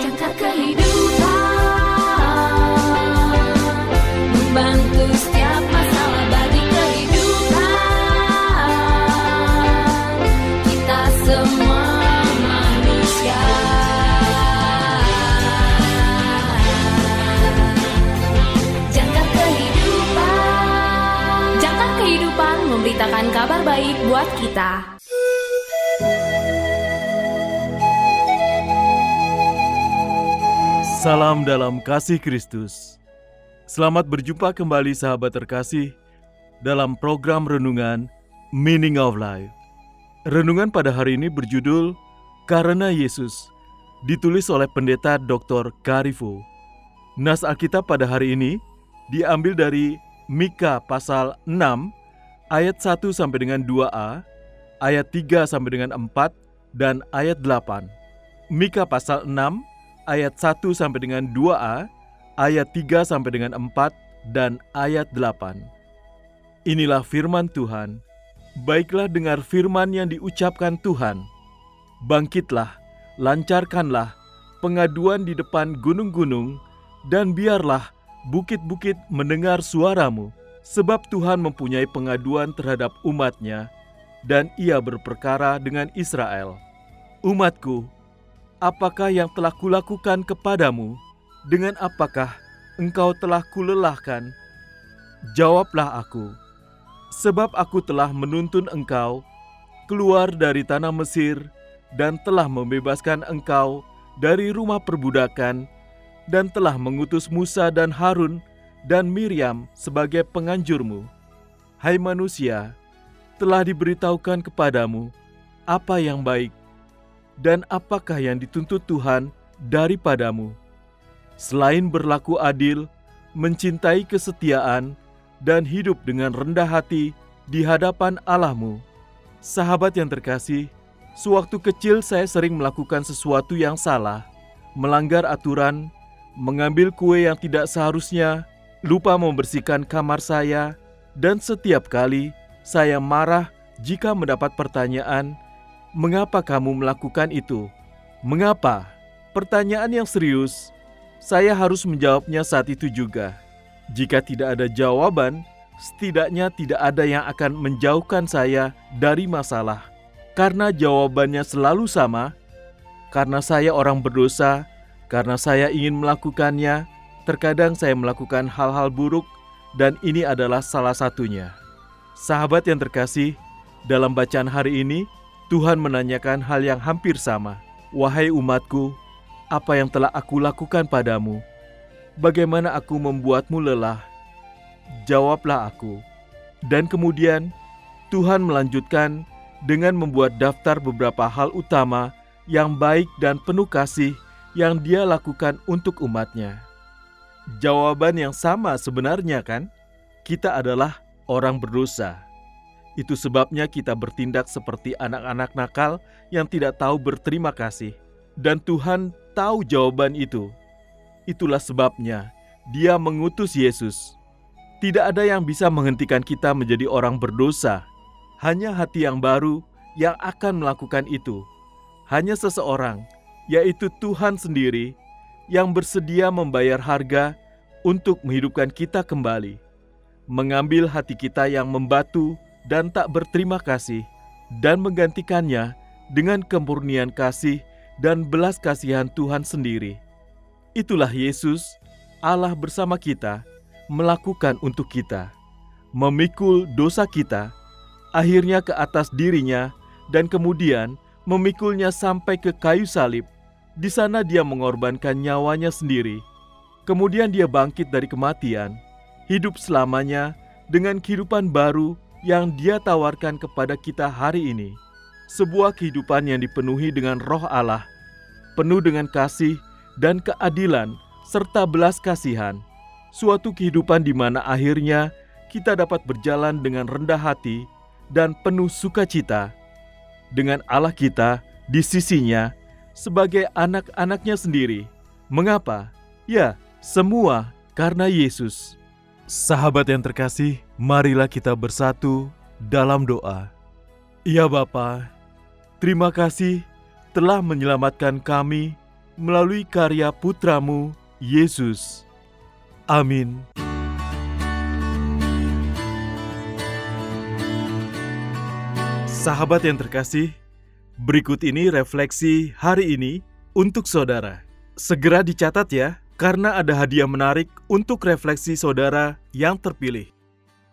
Jangkar Kehidupan membantu setiap masalah bagi kehidupan kita semua. Memberitakan kabar baik buat kita. Salam dalam kasih Kristus. Selamat berjumpa kembali sahabat terkasih dalam program renungan Meaning of Life. Renungan pada hari ini berjudul Karena Yesus, ditulis oleh Pendeta Dr. Karifu. Nas Alkitab pada hari ini diambil dari Mika pasal 6 ayat 1 sampai dengan 2a, ayat 3 sampai dengan 4, dan ayat 8. Mika pasal 6, ayat 1 sampai dengan 2a, ayat 3 sampai dengan 4, dan ayat 8. Inilah firman Tuhan. Baiklah dengar firman yang diucapkan Tuhan. Bangkitlah, lancarkanlah pengaduan di depan gunung-gunung, dan biarlah bukit-bukit mendengar suaramu. Sebab Tuhan mempunyai pengaduan terhadap umat-Nya, dan Ia berperkara dengan Israel. Umatku, apakah yang telah Kulakukan kepadamu? Dengan apakah engkau telah Kulelahkan? Jawablah aku, sebab aku telah menuntun engkau keluar dari tanah Mesir, dan telah membebaskan engkau dari rumah perbudakan, dan telah mengutus Musa dan Harun, dan Miriam sebagai penganjurmu. Hai manusia, telah diberitahukan kepadamu apa yang baik dan apakah yang dituntut Tuhan daripadamu, selain berlaku adil, mencintai kesetiaan, dan hidup dengan rendah hati di hadapan Allahmu. Sahabat yang terkasih, sewaktu kecil saya sering melakukan sesuatu yang salah, melanggar aturan, mengambil kue yang tidak seharusnya, lupa membersihkan kamar saya, dan setiap kali saya marah jika mendapat pertanyaan, mengapa kamu melakukan itu? Mengapa? Pertanyaan yang serius, saya harus menjawabnya saat itu juga. Jika tidak ada jawaban, setidaknya tidak ada yang akan menjauhkan saya dari masalah. Karena jawabannya selalu sama, karena saya orang berdosa, karena saya ingin melakukannya, terkadang saya melakukan hal-hal buruk, dan ini adalah salah satunya. Sahabat yang terkasih, dalam bacaan hari ini, Tuhan menanyakan hal yang hampir sama. Wahai umatku, apa yang telah aku lakukan padamu? Bagaimana aku membuatmu lelah? Jawablah aku. Dan kemudian, Tuhan melanjutkan dengan membuat daftar beberapa hal utama yang baik dan penuh kasih yang Dia lakukan untuk umat-Nya. Jawaban yang sama sebenarnya kan? Kita adalah orang berdosa. Itu sebabnya kita bertindak seperti anak-anak nakal yang tidak tahu berterima kasih. Dan Tuhan tahu jawaban itu. Itulah sebabnya Dia mengutus Yesus. Tidak ada yang bisa menghentikan kita menjadi orang berdosa. Hanya hati yang baru yang akan melakukan itu. Hanya seseorang, yaitu Tuhan sendiri, yang bersedia membayar harga untuk menghidupkan kita kembali, mengambil hati kita yang membatu dan tak berterima kasih, dan menggantikannya dengan kemurnian kasih dan belas kasihan Tuhan sendiri. Itulah Yesus, Allah bersama kita, melakukan untuk kita, memikul dosa kita, akhirnya ke atas diri-Nya, dan kemudian memikulnya sampai ke kayu salib. Di sana Dia mengorbankan nyawanya sendiri. Kemudian Dia bangkit dari kematian, hidup selamanya dengan kehidupan baru yang Dia tawarkan kepada kita hari ini. Sebuah kehidupan yang dipenuhi dengan Roh Allah, penuh dengan kasih dan keadilan serta belas kasihan. Suatu kehidupan di mana akhirnya kita dapat berjalan dengan rendah hati dan penuh sukacita. dengan Allah kita di sisinya sebagai anak-anaknya sendiri. Mengapa? Ya, semua karena Yesus. Sahabat yang terkasih, marilah kita bersatu dalam doa. Ya Bapa, terima kasih telah menyelamatkan kami melalui karya Putramu, Yesus. Amin. Sahabat yang terkasih, berikut ini refleksi hari ini untuk saudara. Segera dicatat ya, karena ada hadiah menarik untuk refleksi saudara yang terpilih.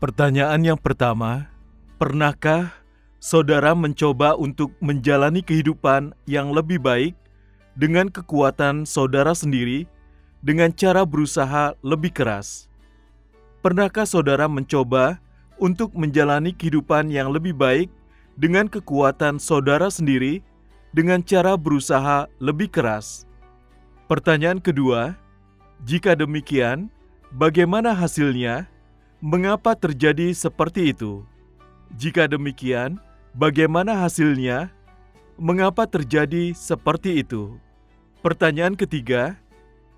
Pertanyaan yang pertama, pernahkah saudara mencoba untuk menjalani kehidupan yang lebih baik dengan kekuatan saudara sendiri dengan cara berusaha lebih keras? Pernahkah saudara mencoba untuk menjalani kehidupan yang lebih baik dengan kekuatan saudara sendiri dengan cara berusaha lebih keras? Pertanyaan kedua, jika demikian, bagaimana hasilnya? Mengapa terjadi seperti itu? Jika demikian, bagaimana hasilnya? Mengapa terjadi seperti itu? Pertanyaan ketiga,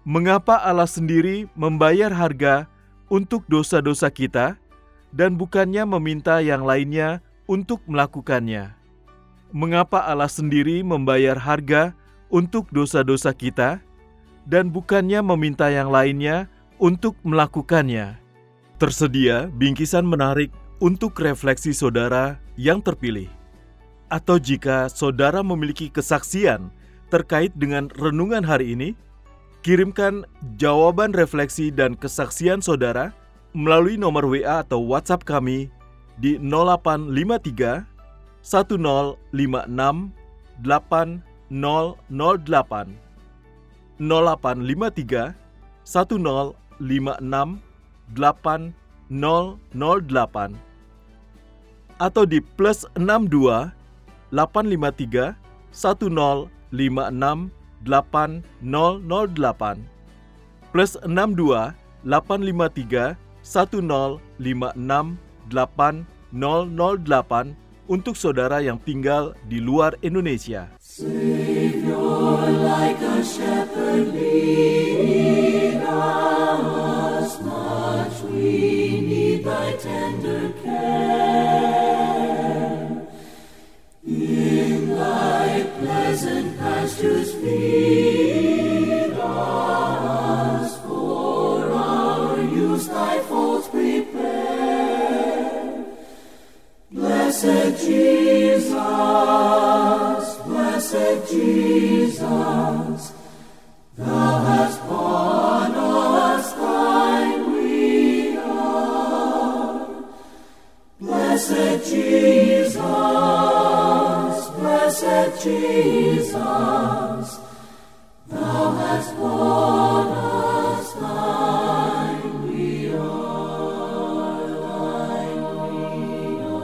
mengapa Allah sendiri membayar harga untuk dosa-dosa kita dan bukannya meminta yang lainnya untuk melakukannya? Mengapa Allah sendiri membayar harga untuk dosa-dosa kita dan bukannya meminta yang lainnya untuk melakukannya? Tersedia bingkisan menarik untuk refleksi saudara yang terpilih. Atau jika saudara memiliki kesaksian terkait dengan renungan hari ini, kirimkan jawaban refleksi dan kesaksian saudara melalui nomor WA atau WhatsApp kami di 0853 1056 8008 0853 1056 8008 atau di +62 853 1056 8008 +62 853 1056 8008 untuk saudara yang tinggal di luar Indonesia. Savior, like a shepherd, lead us, much we need thy tender care. In thy pleasant pastures feed us, for our use thy folds prepare. Blessed Jesus, blessed Jesus, thou hast borne us thine renown. Blessed Jesus, blessed Jesus, thou hast borne us thine renown, thine renown.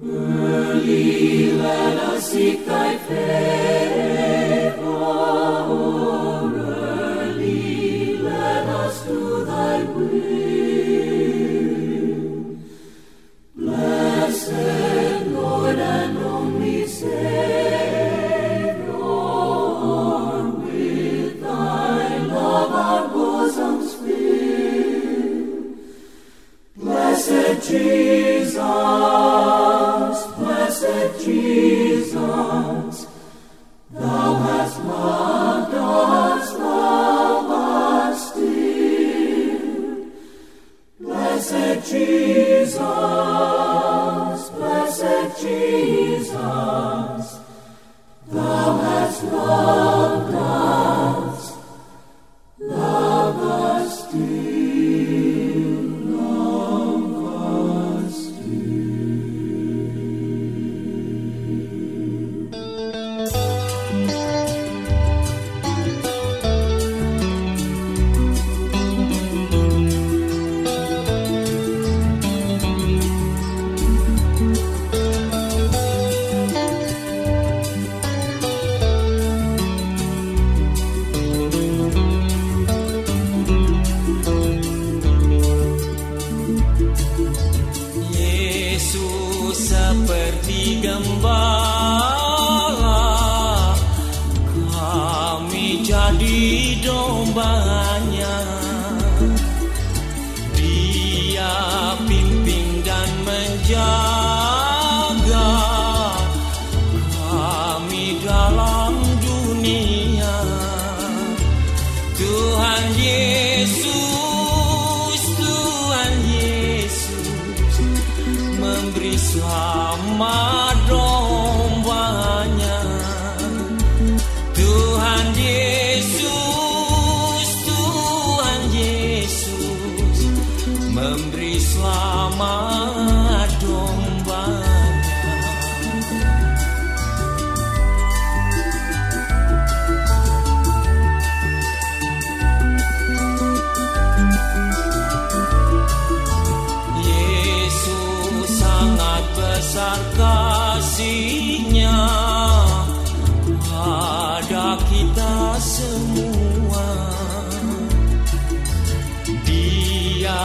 Early let us seek thy favor, early let us do thy will. Blessed Lord and only Savior, with thy love our bosoms fill. Blessed Jesus, blessed Jesus, thou hast loved us, love us still. Blessed Jesus, blessed Jesus, thou hast loved us, love us still, love us still. Yesus seperti gembala, kami jadi domba-Nya. Dia pimpin dan menjaga kami dalam dunia. Tuhan Yesus, Tuhan Yesus memberi selamat domba-Nya. Tuhan Yesus, Tuhan Yesus memberi selamat domba-Nya. Yesus sangat besar kasih-Nya pada kita semua. Dia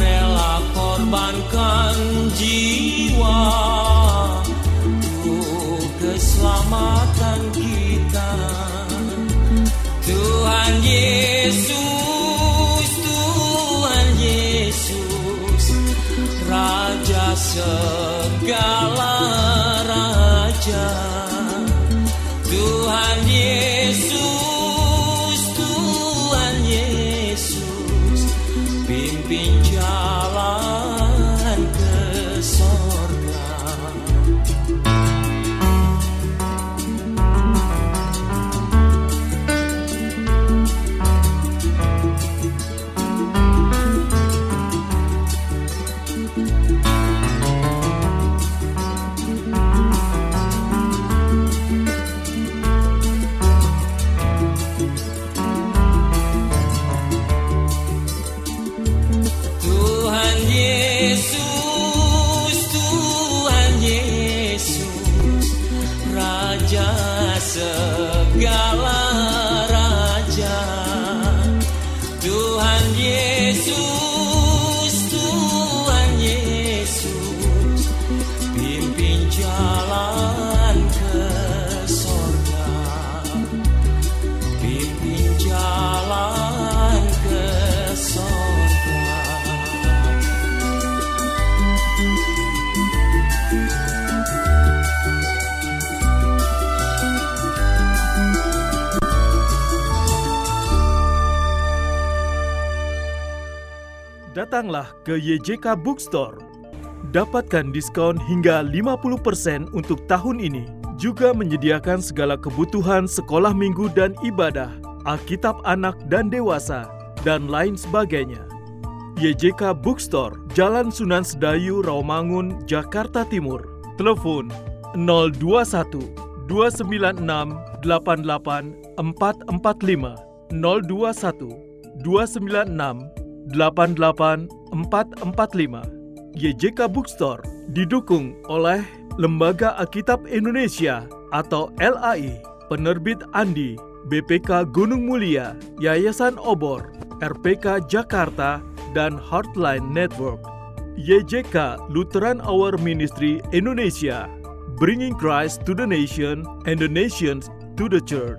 rela korbankan jiwa untuk keselamatan kita. Tuhan Yesus, Tuhan Yesus, Raja segala raja. Tuhan Yesus, pimpin jalan ke sorga. Datanglah ke YJK Bookstore. Dapatkan diskon hingga 50% untuk tahun ini. Juga menyediakan segala kebutuhan sekolah minggu dan ibadah, Alkitab anak dan dewasa, dan lain sebagainya. YJK Bookstore, Jalan Sunan Sedayu, Rawamangun, Jakarta Timur. Telepon 021 296 88 445 021 296 88445. YJK Bookstore didukung oleh Lembaga Alkitab Indonesia atau LAI, Penerbit Andi, BPK Gunung Mulia, Yayasan Obor, RPK Jakarta, dan Heartline Network. YJK Lutheran Hour Ministry Indonesia, bringing Christ to the nation and the nations to the church.